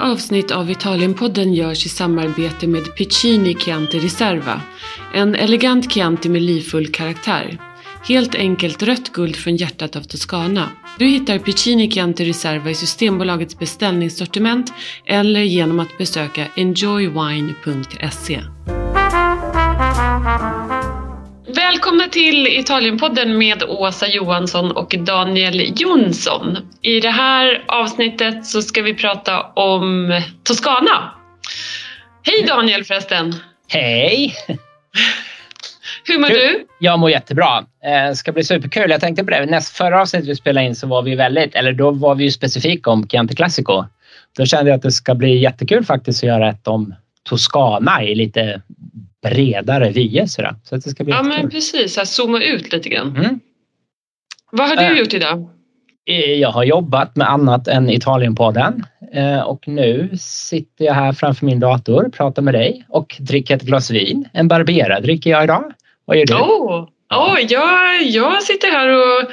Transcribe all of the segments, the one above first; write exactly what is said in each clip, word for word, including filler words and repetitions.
Detta avsnitt av Italienpodden görs i samarbete med Piccini Chianti Riserva, en elegant Chianti med livfull karaktär. Helt enkelt rött guld från hjärtat av Toscana. Du hittar Piccini Chianti Riserva i Systembolagets beställningssortiment eller genom att besöka enjoy wine punkt se. Välkomna till Italienpodden med Åsa Johansson och Daniel Jonsson. I det här avsnittet så ska vi prata om Toscana. Hej Daniel förresten! Hej! Hur mår du? Jag mår jättebra. Det ska bli superkul. Jag tänkte på det. Näst förra avsnitt vi spelade in så var vi väldigt, eller då var vi ju specifika om Chianti Classico. Då kände jag att det ska bli jättekul faktiskt att göra ett om Toscana i lite bredare vyer. Så att det ska bli ja jättekul. Men precis, så här, zooma ut lite grann. Mm. Vad har du äh, gjort idag? Jag har jobbat med annat än Italienpodden. Och nu sitter jag här framför min dator, pratar med dig och dricker ett glas vin. En Barbera dricker jag idag. Vad gör du? Oh, oh, jag, jag sitter här och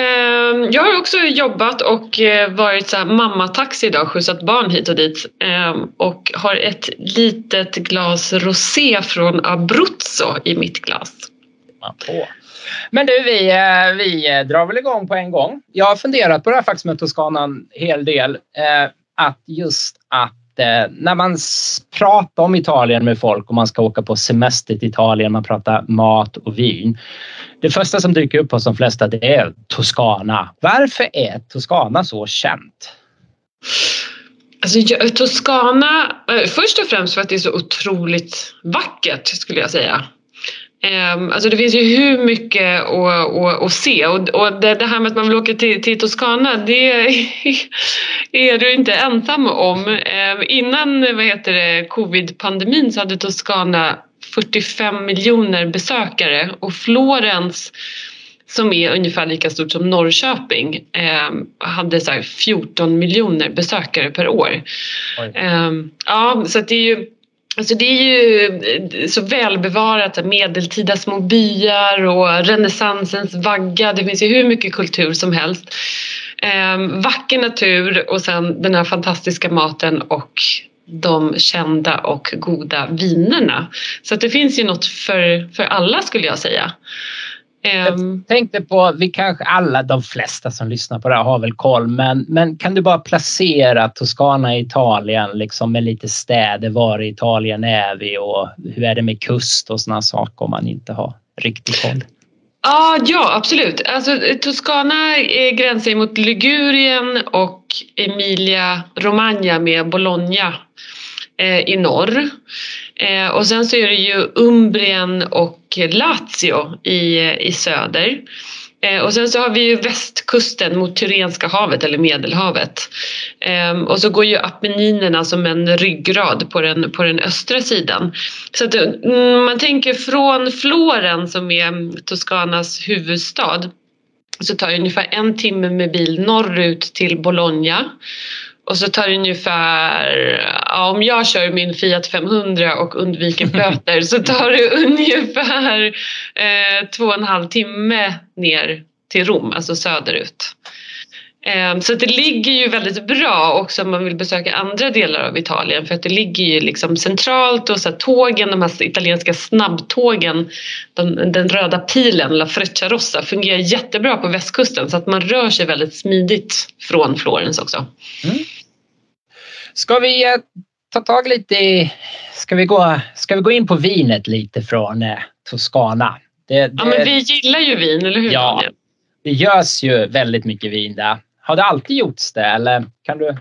eh, jag har också jobbat och varit så här mammataxi idag, skjutsat barn hit och dit eh, och har ett litet glas rosé från Abruzzo i mitt glas. Oh. Men du, vi, vi drar väl igång på en gång. Jag har funderat på det här faktiskt med Toscana en hel del. Eh, att just att när man pratar om Italien med folk och man ska åka på semester till Italien, man pratar mat och vin. Det första som dyker upp hos de flesta det är Toscana. Varför är Toscana så känt? Alltså, Toscana, först och främst för att det är så otroligt vackert skulle jag säga. Alltså det finns ju hur mycket att, att, att se och, och det, det här med att man vill åka till, till Toscana det är du inte ensam om. Innan vad heter det, covid-pandemin så hade Toscana fyrtiofem miljoner besökare och Florens som är ungefär lika stort som Norrköping hade så här fjorton miljoner besökare per år. Oj. Ja, så att det är ju alltså det är ju så välbevarat, medeltida små byar och renässansens vagga. Det finns ju hur mycket kultur som helst. Ehm, vacker natur och sen den här fantastiska maten och de kända och goda vinerna. Så att det finns ju något för, för alla skulle jag säga. Ehm. Jag tänkte på, vi kanske alla, de flesta som lyssnar på det här har väl koll. Men, men kan du bara placera Toscana i Italien liksom med lite städer, var i Italien är vi och hur är det med kust och sådana saker om man inte har riktigt koll? Ah, ja, absolut. Alltså, Toscana är gränsar mot Ligurien och Emilia-Romagna med Bologna eh, i norr. Eh, och sen så är det ju Umbrien och Lazio i, i söder. Eh, och sen så har vi ju västkusten mot Tyrenska havet eller Medelhavet. Eh, och så går ju Appenninerna som en ryggrad på den, på den östra sidan. Så att, man tänker från Florens som är Toscanas huvudstad så tar det ungefär en timme med bil norrut till Bologna. Och så tar det ungefär, ja, om jag kör min Fiat femhundra och undviker böter så tar det ungefär eh, två och en halv timme ner till Rom, alltså söderut. Eh, så det ligger ju väldigt bra också om man vill besöka andra delar av Italien för att det ligger ju liksom centralt och så här, tågen, de här italienska snabbtågen, den, den röda pilen, La Freccia Rossa, fungerar jättebra på västkusten så att man rör sig väldigt smidigt från Florens också. Mm. Ska vi eh, ta tag lite i, ska vi gå, ska vi gå in på vinet lite från eh, Toscana? Det, det... Ja, men vi gillar ju vin, eller hur? Ja, det görs ju väldigt mycket vin där. Har det alltid gjorts det, eller kan du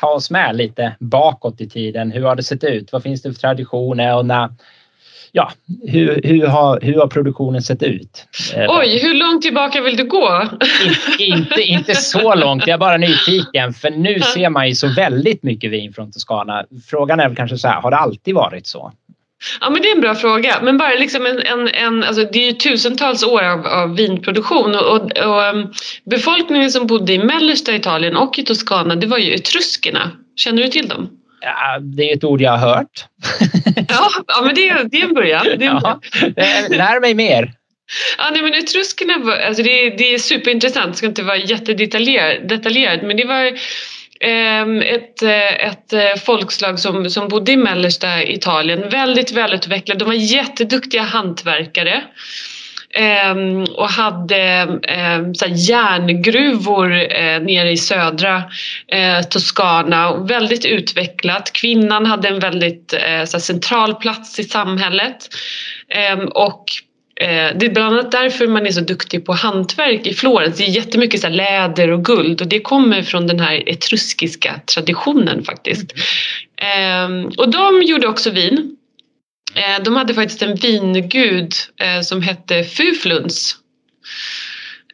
ta oss med lite bakåt i tiden? Hur har det sett ut? Vad finns det för traditioner och när... Ja, hur, hur, har, hur har produktionen sett ut? Oj, hur långt tillbaka vill du gå? In, inte, inte så långt, jag är bara nyfiken. För nu ser man ju så väldigt mycket vin från Toscana. Frågan är väl kanske så här, har det alltid varit så? Ja, men det är en bra fråga. Men bara liksom en, en, en, alltså det är ju tusentals år av, av vinproduktion. Och, och, och befolkningen som bodde i mellersta Italien och i Toscana, det var ju etruskerna. Känner du till dem? Ja, det är ett ord jag har hört. Ja, ja men det är, det är en början. Det är en början. Ja, lär mig mer. Ja, nej, men etruskerna, alltså det, det är superintressant. Det ska inte vara jättedetaljerat, men det var Ett, ett folkslag som, som bodde i mellersta Italien. Väldigt välutvecklade. De var jätteduktiga hantverkare. Ehm, och hade ehm, så här järngruvor eh, nere i södra eh, Toscana. Och väldigt utvecklat. Kvinnan hade en väldigt eh, så här central plats i samhället. Ehm, och det är bland annat därför man är så duktig på hantverk i Florens. Det är jättemycket så här läder och guld, och det kommer från den här etruskiska traditionen faktiskt. Mm. Um, och de gjorde också vin. Uh, de hade faktiskt en vingud uh, som hette Fuflunds.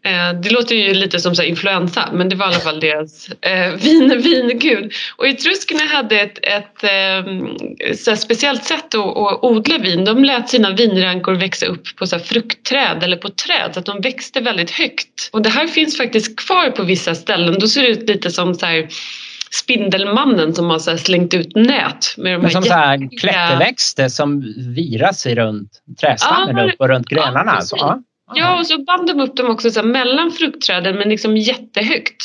Uh, det låter ju lite som så här influensa, men det var i alla fall deras uh, vin, vingud. Och etruskerna hade ett, ett um, så här speciellt sätt att, att odla vin. De lät sina vinrankor växa upp på så här fruktträd eller på träd, så att de växte väldigt högt. Och det här finns faktiskt kvar på vissa ställen. Då ser det ut lite som så här Spindelmannen som har så här slängt ut nät. Med de här som jättiga... så här klätterväxter som virar sig runt trädstammen, ja, och runt grenarna. Ja, alltså. Ja. Ja, och så band de upp dem också så här mellan fruktträden, men liksom jättehögt.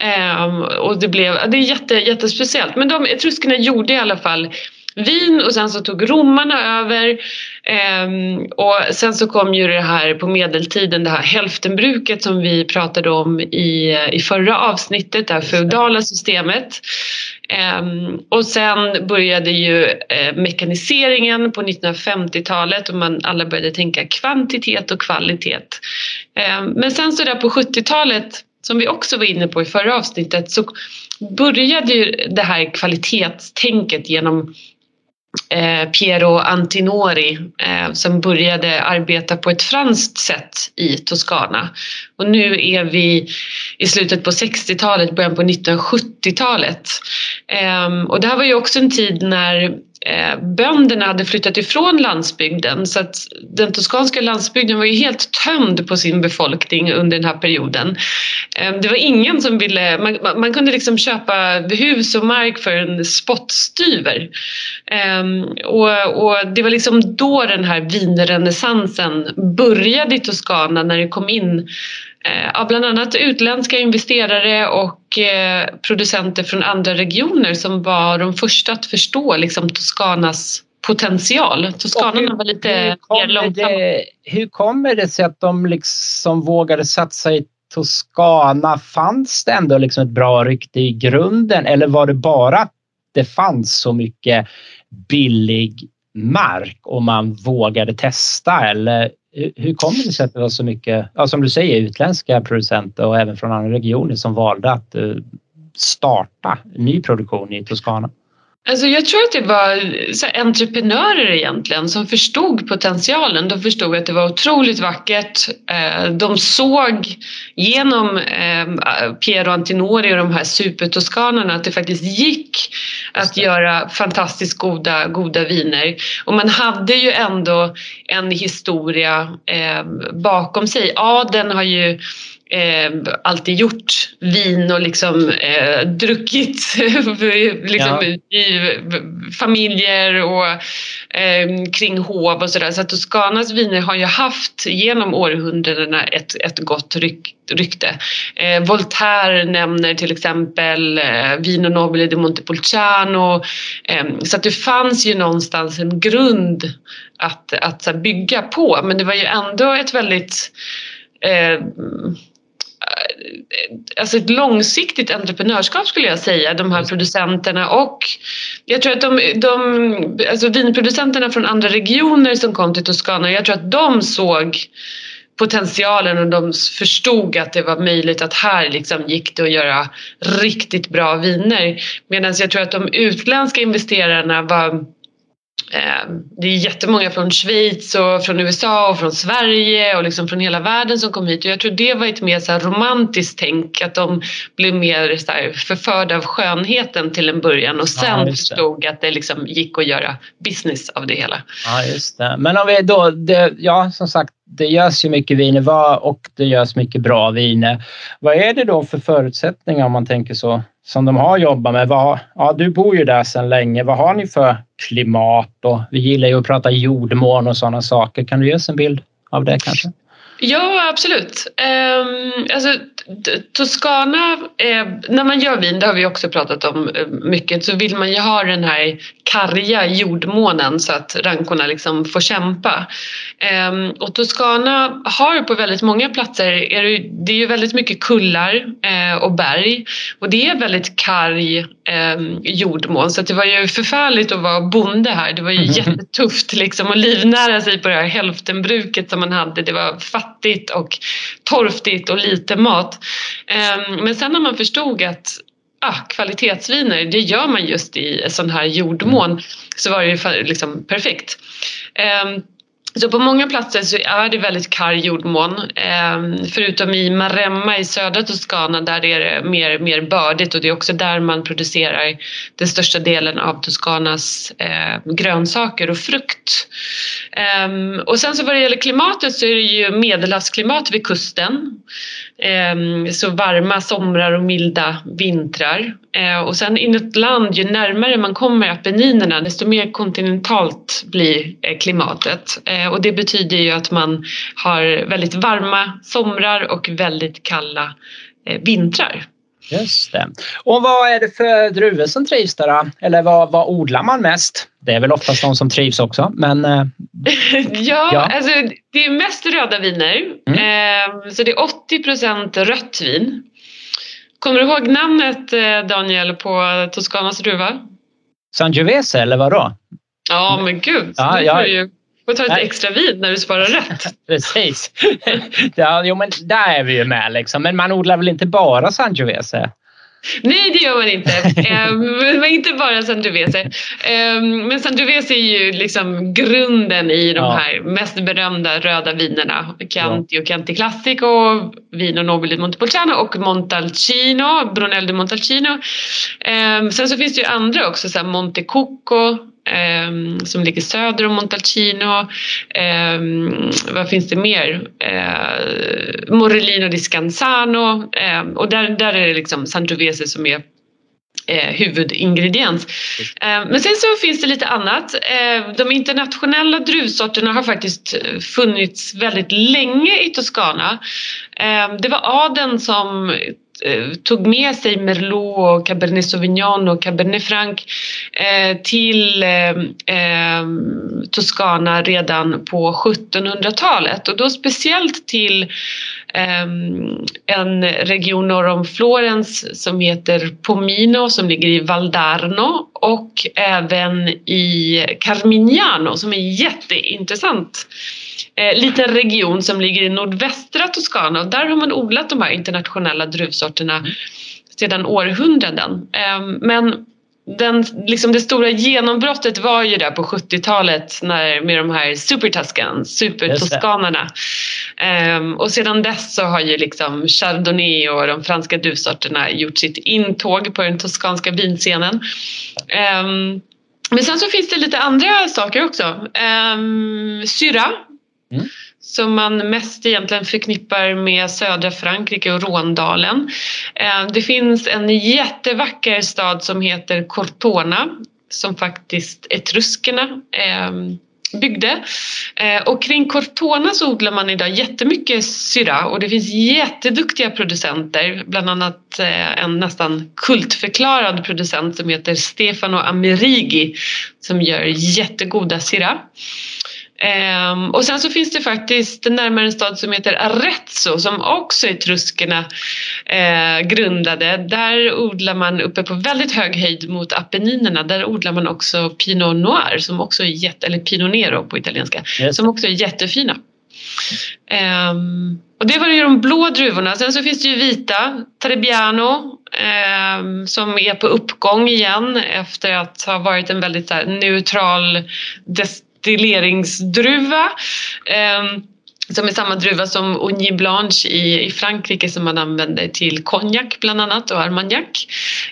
Ehm, och det blev, det är jätte, jättespeciellt. Men de etruskerna gjorde i alla fall vin, och sen så tog romarna över. Ehm, och sen så kom ju det här på medeltiden, det här hälftenbruket som vi pratade om i, i förra avsnittet, det här feudala systemet. Um, och sen började ju eh, mekaniseringen på nittonhundrafemtiotalet, och man alla började tänka kvantitet och kvalitet. Um, men sen så där på sjuttiotalet, som vi också var inne på i förra avsnittet, så började ju det här kvalitetstänket genom eh, Piero Antinori eh, som började arbeta på ett franskt sätt i Toscana. Och nu är vi i slutet på sextiotalet, början på nittonhundrasjuttiotalet. Ehm, och det här var ju också en tid när eh, bönderna hade flyttat ifrån landsbygden. Så att den toskanska landsbygden var ju helt tömd på sin befolkning under den här perioden. Ehm, det var ingen som ville... Man, man kunde liksom köpa hus och mark för en spottstyver. Ehm, och, och det var liksom då den här vinrenässansen började i Toscana, när det kom in... Ja, bland annat utländska investerare och eh, producenter från andra regioner som var de första att förstå liksom Toscanas potential. Toscanerna var lite mer långsamma. Hur kommer det sig att de liksom vågade satsa i Toscana? Fanns det ändå liksom ett bra rykte i grunden, eller var det bara att det fanns så mycket billig mark och man vågade testa, eller? Hur kommer det sig att det var så mycket, ja, som du säger, utländska producenter och även från andra regioner som valde att starta ny produktion i Toscana? Alltså jag tror att det var så här entreprenörer egentligen som förstod potentialen. De förstod att det var otroligt vackert. De såg genom Piero Antinori och de här supertoskanerna att det faktiskt gick att göra fantastiskt goda, goda viner. Och man hade ju ändå en historia bakom sig. Adeln har ju... Eh, alltid gjort vin och liksom eh, druckit liksom, ja. I familjer och eh, kring hov och sådär. Så att Toscanas viner har ju haft genom århundradena ett, ett gott ryck, rykte. Eh, Voltaire nämner till exempel eh, Vino Nobile di Montepulciano. Eh, så att det fanns ju någonstans en grund att, att så här, bygga på. Men det var ju ändå ett väldigt... Eh, alltså ett långsiktigt entreprenörskap, skulle jag säga, de här producenterna. Och jag tror att de, de alltså vinproducenterna från andra regioner som kom till Toscana, jag tror att de såg potentialen och de förstod att det var möjligt, att här liksom gick det att göra riktigt bra viner. Medan jag tror att de utländska investerarna var... Det är jättemånga från Schweiz och från U S A och från Sverige och liksom från hela världen som kom hit. Och jag tror det var ett mer så här romantiskt tänk, att de blev mer så här förförda av skönheten till en början. Och sen ja, förstod att det liksom gick att göra business av det hela. Ja, just det. Men om vi då, det, ja som sagt, det görs ju mycket viner och det görs mycket bra viner. Vad är det då för förutsättningar, om man tänker så, som de har jobbat med? Vad, ja, du bor ju där sedan länge. Vad har ni för klimat? Och vi gillar ju att prata jordmån och sådana saker. Kan du ge oss en bild av det kanske? Ja, absolut. Um, alltså, Toscana, eh, när man gör vin, det har vi också pratat om eh, mycket, så vill man ju ha den här karga jordmånen så att rankorna liksom får kämpa. Um, och Toscana har på väldigt många platser, är det, det är ju väldigt mycket kullar eh, och berg, och det är väldigt karg eh, jordmån, så att det var ju förfärligt att vara bonde här. Det var ju mm. jättetufft liksom, att livnära sig på det här hälftenbruket som man hade. Det var fattigt och torftigt och lite mat. Men sen när man förstod att ah, kvalitetsviner, det gör man just i sån här jordmån, så var det liksom perfekt. Så på många platser så är det väldigt karg jordmån, förutom i Maremma i södra Toscana, där är det mer, mer bördigt, och det är också där man producerar den största delen av Toscanas grönsaker och frukt. Och sen så vad det gäller klimatet så är det ju medelhavsklimat vid kusten, så varma somrar och milda vintrar. Och sen inåt land, ju närmare man kommer Apenninerna, desto mer kontinentalt blir klimatet. Och det betyder ju att man har väldigt varma somrar och väldigt kalla vintrar. Just det. Och vad är det för druvor som trivs där då? Eller vad, vad odlar man mest? Det är väl oftast de som trivs också, men... ja, ja, alltså det är mest röda viner. Mm. Så det är åttio procent rött vin. Kommer du ihåg namnet, Daniel, på Toscanas druva? Sangiovese, eller vad då? Ja, men gud. Ja, ja. Ju... Och ta ett extra vin när du sparar rätt. Precis. Ja, jo, men där är vi ju med liksom. Men man odlar väl inte bara Sangiovese? Nej, det gör man inte. Men inte bara Sangiovese. Men Sangiovese är ju liksom grunden i de här ja. mest berömda röda vinerna. Chianti och Chianti Classico, Vino Nobile di Montepulciano och Montalcino, Brunello di Montalcino. Sen så finns det ju andra också, så här Montecucco, Um, som ligger söder om Montalcino. Um, vad finns det mer? Uh, Morellino di Scansano. Um, och där, där är det liksom Sangiovese som är Eh, huvudingrediens. Eh, men sen så finns det lite annat. Eh, de internationella druvsorterna har faktiskt funnits väldigt länge i Toscana. Eh, det var adeln som eh, tog med sig Merlot, Cabernet Sauvignon och Cabernet Franc eh, till eh, eh, Toscana redan på sjuttonhundratalet, och då speciellt till en region norr om Florens som heter Pomino, som ligger i Valdarno, och även i Carmignano, som är en jätteintressant liten region som ligger i nordvästra Toscana. Där har man odlat de här internationella druvsorterna sedan århundraden. Men Den, liksom det stora genombrottet var ju där på sjuttiotalet när, med de här supertuskan, supertoskanerna. Um, och sedan dess så har ju liksom Chardonnay och de franska druvsorterna gjort sitt intåg på den toskanska vinscenen. Um, men sen så finns det lite andra saker också. Um, Syrah. Mm. Som man mest egentligen förknippar med södra Frankrike och Rhônedalen. Det finns en jättevacker stad som heter Cortona, som faktiskt etruskerna byggde. Och kring Cortona så odlar man idag jättemycket Syrah, och det finns jätteduktiga producenter, bland annat en nästan kultförklarad producent som heter Stefano Amerigi, som gör jättegoda Syrah. Um, och sen så finns det faktiskt närmare en stad som heter Arezzo, som också etruskerna eh, grundade. Där odlar man uppe på väldigt hög höjd mot Apenninerna. Där odlar man också Pinot Noir, som också är jätte, eller Pinot Nero på italienska, yes. som också är jättefina. Um, och det var ju de blå druvorna. Sen så finns det ju vita, Trebbiano, eh, som är på uppgång igen efter att ha varit en väldigt så här, neutral dest- destilleringsdruva eh, som är samma druva som Onier Blanche i, i Frankrike, som man använder till konjak bland annat och armagnac.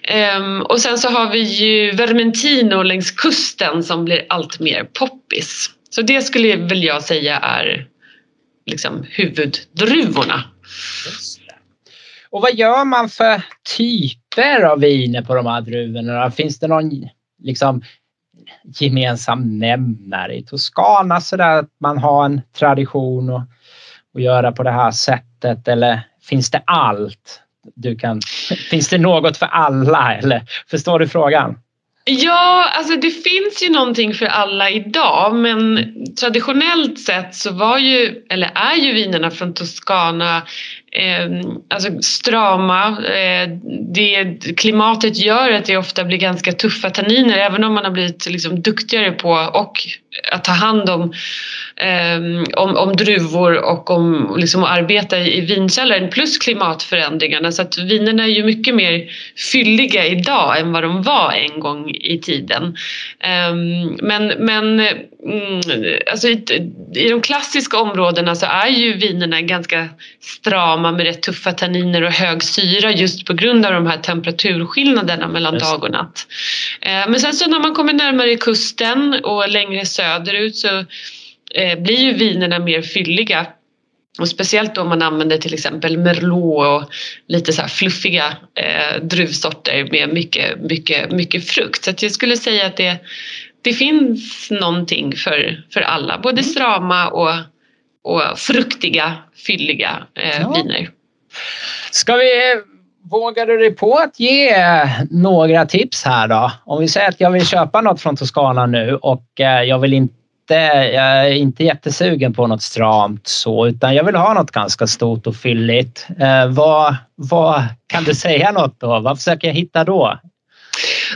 Eh, och sen så har vi ju Vermentino längs kusten som blir allt mer poppis. Så det skulle väl jag säga är liksom huvuddruvorna. Och vad gör man för typer av viner på de här druvorna? Finns det någon liksom gemensam nämnare i Toscana, så där att man har en tradition och, att göra på det här sättet, eller finns det allt? Du kan, finns det något för alla, eller förstår du frågan? Ja, alltså det finns ju någonting för alla idag, men traditionellt sett så var ju, eller är ju vinerna från Toscana eh, alltså strama. Eh, det, klimatet gör att det ofta blir ganska tuffa tanniner, även om man har blivit liksom duktigare på och att ta hand om, eh, om, om druvor och om liksom att arbeta i vinkällaren plus klimatförändringarna. Så att vinerna är ju mycket mer fylliga idag än vad de var en gång i tiden. Eh, men men mm, alltså i, i de klassiska områdena så är ju vinerna ganska strama med rätt tuffa tanniner och hög syra just på grund av de här temperaturskillnaderna mellan yes. dag och natt. Eh, men sen så när man kommer närmare kusten och längre söder söderut så eh, blir ju vinerna mer fylliga, och speciellt om man använder till exempel merlot och lite så här fluffiga eh, druvsorter med mycket, mycket, mycket frukt. Så att jag skulle säga att det, det finns någonting för, för alla, både strama och, och fruktiga, fylliga eh, ja. viner. Ska vi... Vågar du dig på att ge några tips här då? Om vi säger att jag vill köpa något från Toscana nu och jag vill inte, jag är inte jättesugen på något stramt så, utan jag vill ha något ganska stort och fylligt. Eh, vad, vad kan du säga något då? Vad försöker jag hitta då?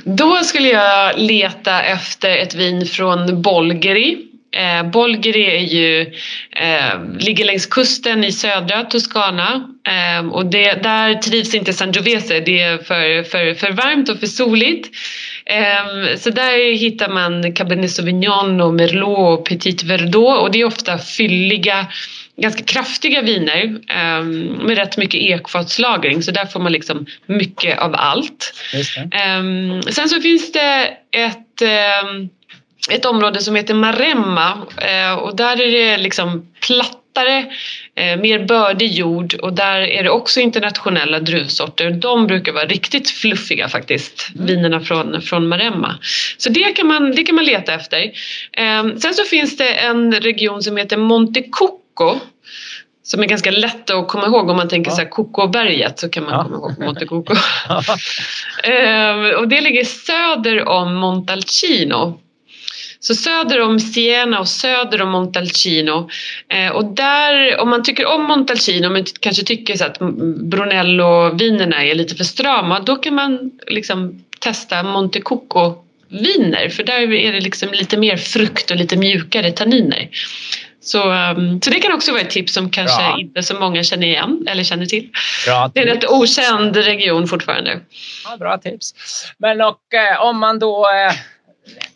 Då skulle jag leta efter ett vin från Bolgeri. Eh, Bolgeri är ju, eh, ligger längs kusten i södra Toscana, eh, och det, där trivs inte Sangiovese, det är för, för, för varmt och för soligt. Eh, så där hittar man Cabernet Sauvignon och Merlot och Petit Verdot, och det är ofta fylliga, ganska kraftiga viner eh, med rätt mycket ekfatslagring, så där får man liksom mycket av allt. Eh, sen så finns det ett... Eh, Ett område som heter Maremma, och där är det liksom plattare, mer bördig jord, och där är det också internationella druvsorter. De brukar vara riktigt fluffiga faktiskt, vinerna från, från Maremma. Så det kan man, det kan man leta efter. Sen så finns det en region som heter Montecucco, som är ganska lätt att komma ihåg om man tänker ja. så här Cuccoberget, så kan man ja. komma ihåg Montecucco. Ja. Och det ligger söder om Montalcino. Så söder om Siena och söder om Montalcino. Eh, och där, om man tycker om Montalcino men kanske tycker så att Brunello-vinerna är lite för strama, då kan man liksom testa Montecucco-viner. För där är det liksom lite mer frukt och lite mjukare tanniner. Så, um, så det kan också vara ett tips som kanske Bra. inte så många känner igen eller känner till. Bra, det är en rätt okänd region fortfarande. Ja, bra tips. Men och, eh, om man då... Eh...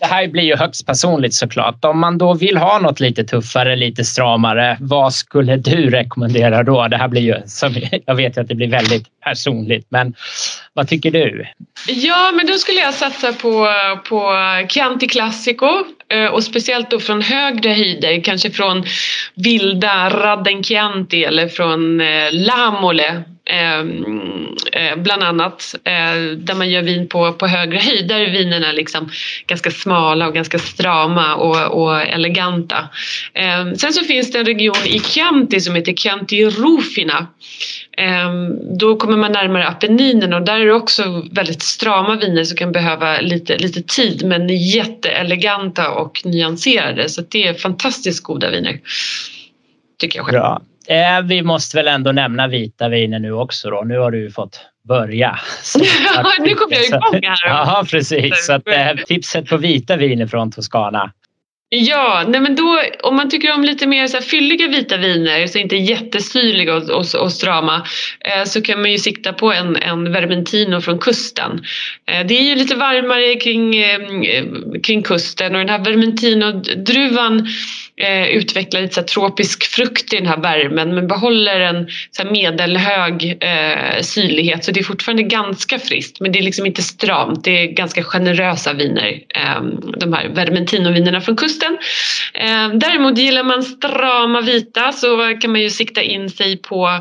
Det här blir ju högst personligt såklart. Om man då vill ha något lite tuffare, lite stramare, vad skulle du rekommendera då? Det här blir ju, som jag vet att det blir väldigt personligt, men vad tycker du? Ja, men då skulle jag satsa på, på Chianti Classico, och speciellt då från högre höjder, kanske från vilda Radda Chianti eller från Lamole. Eh, eh, bland annat eh, där man gör vin på, på högre höjder, där vinerna är liksom ganska smala och ganska strama och, och eleganta. Eh, sen så finns det en region i Chianti som heter Chianti Rufina. Eh, då kommer man närmare Apenninen, och där är det också väldigt strama viner som kan behöva lite, lite tid, men jätteeleganta och nyanserade, så det är fantastiskt goda viner, tycker jag själv. Bra. Eh, vi måste väl ändå nämna vita viner nu också då. Nu har du ju fått börja. Så, ja, nu kommer jag igång här. Ja, precis. Så att, eh, tipset på vita viner från Toscana. Ja, nej men då, om man tycker om lite mer så här fylliga vita viner, så inte jättesyrliga och, och, och strama, eh, så kan man ju sikta på en, en Vermentino från kusten. Eh, det är ju lite varmare kring, eh, kring kusten, och den här Vermentino-druvan eh, utvecklar lite så här tropisk frukt i den här värmen, men behåller en så här medelhög eh, syrlighet, så det är fortfarande ganska friskt, men det är liksom inte stramt. Det är ganska generösa viner, eh, de här Vermentino-vinerna från kusten. Däremot gillar man strama vita, så kan man ju sikta in sig på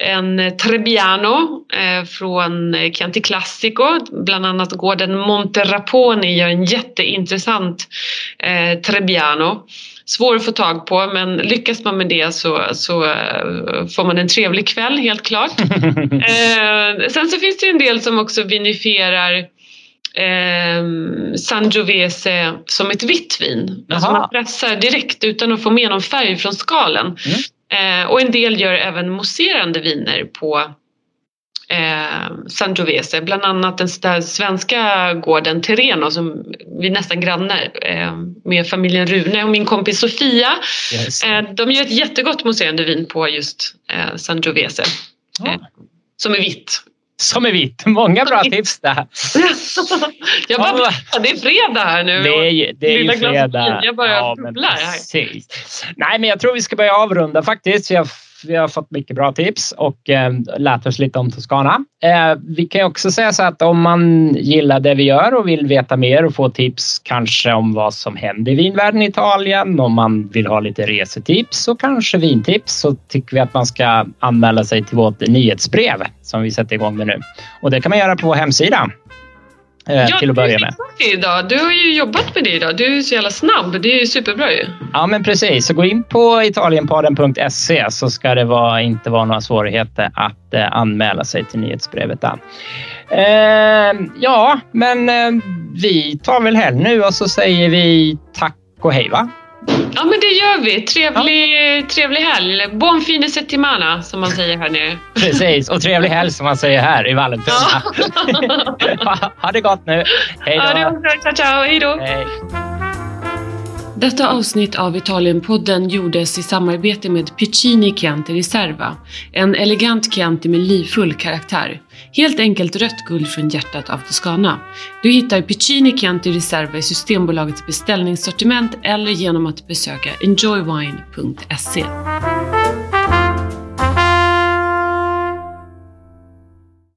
en Trebbiano eh, från Chianti Classico. Bland annat gården Monteraponi gör en jätteintressant eh, Trebbiano. Svår att få tag på, men lyckas man med det så, så får man en trevlig kväll, helt klart. eh, sen så finns det en del som också vinifierar Eh, Sangiovese som ett vitt vin. Alltså man pressar direkt utan att få med någon färg från skalen. Mm. Eh, och en del gör även mousserande viner på eh, Sangiovese. Bland annat den där svenska gården Terreno, som vi är nästan grannar eh, med familjen Rune och min kompis Sofia. Yes. Eh, de gör ett jättegott mousserande vin på just eh, Sangiovese. Eh, som är vitt. Som är vitt. Många bra tips där. Jag bara, ja, det är fredag här nu. Det är, det är ju fredag. Jag bara ja, men precis. Nej, men jag tror vi ska börja avrunda faktiskt. Vi har, vi har fått mycket bra tips och eh, lärt oss lite om Toscana. Eh, vi kan också säga så att om man gillar det vi gör och vill veta mer och få tips kanske om vad som händer i vinvärlden i Italien, om man vill ha lite resetips och kanske vintips, så tycker vi att man ska anmäla sig till vårt nyhetsbrev som vi sätter igång med nu. Och det kan man göra på vår hemsida. Eh, ja, till att börja med. Idag. Du har ju jobbat med det idag. Du är ju så jävla snabb. Det är ju superbra ju. Ja, men precis. Så gå in på italienpodden punkt se så ska det vara, inte vara några svårigheter att eh, anmäla sig till nyhetsbrevet där. Eh, ja, men eh, vi tar väl helg nu och så säger vi tack och hej, va? Ja, men det gör vi. Trevlig, ja. trevlig helg. Buon fine settimana, som man säger här nu. Precis, och trevlig helg som man säger här i Vallentuna. Ja. ha, ha det gott nu. Hej då. Ja, ciao, ciao. Hej då. Hej. Detta avsnitt av Italienpodden gjordes i samarbete med Piccini Chianti Riserva. En elegant Chianti med livfull karaktär. Helt enkelt rött guld från hjärtat av Toscana. Du hittar Piccini Chianti Riserva i Systembolagets beställningssortiment eller genom att besöka enjoy wine punkt se.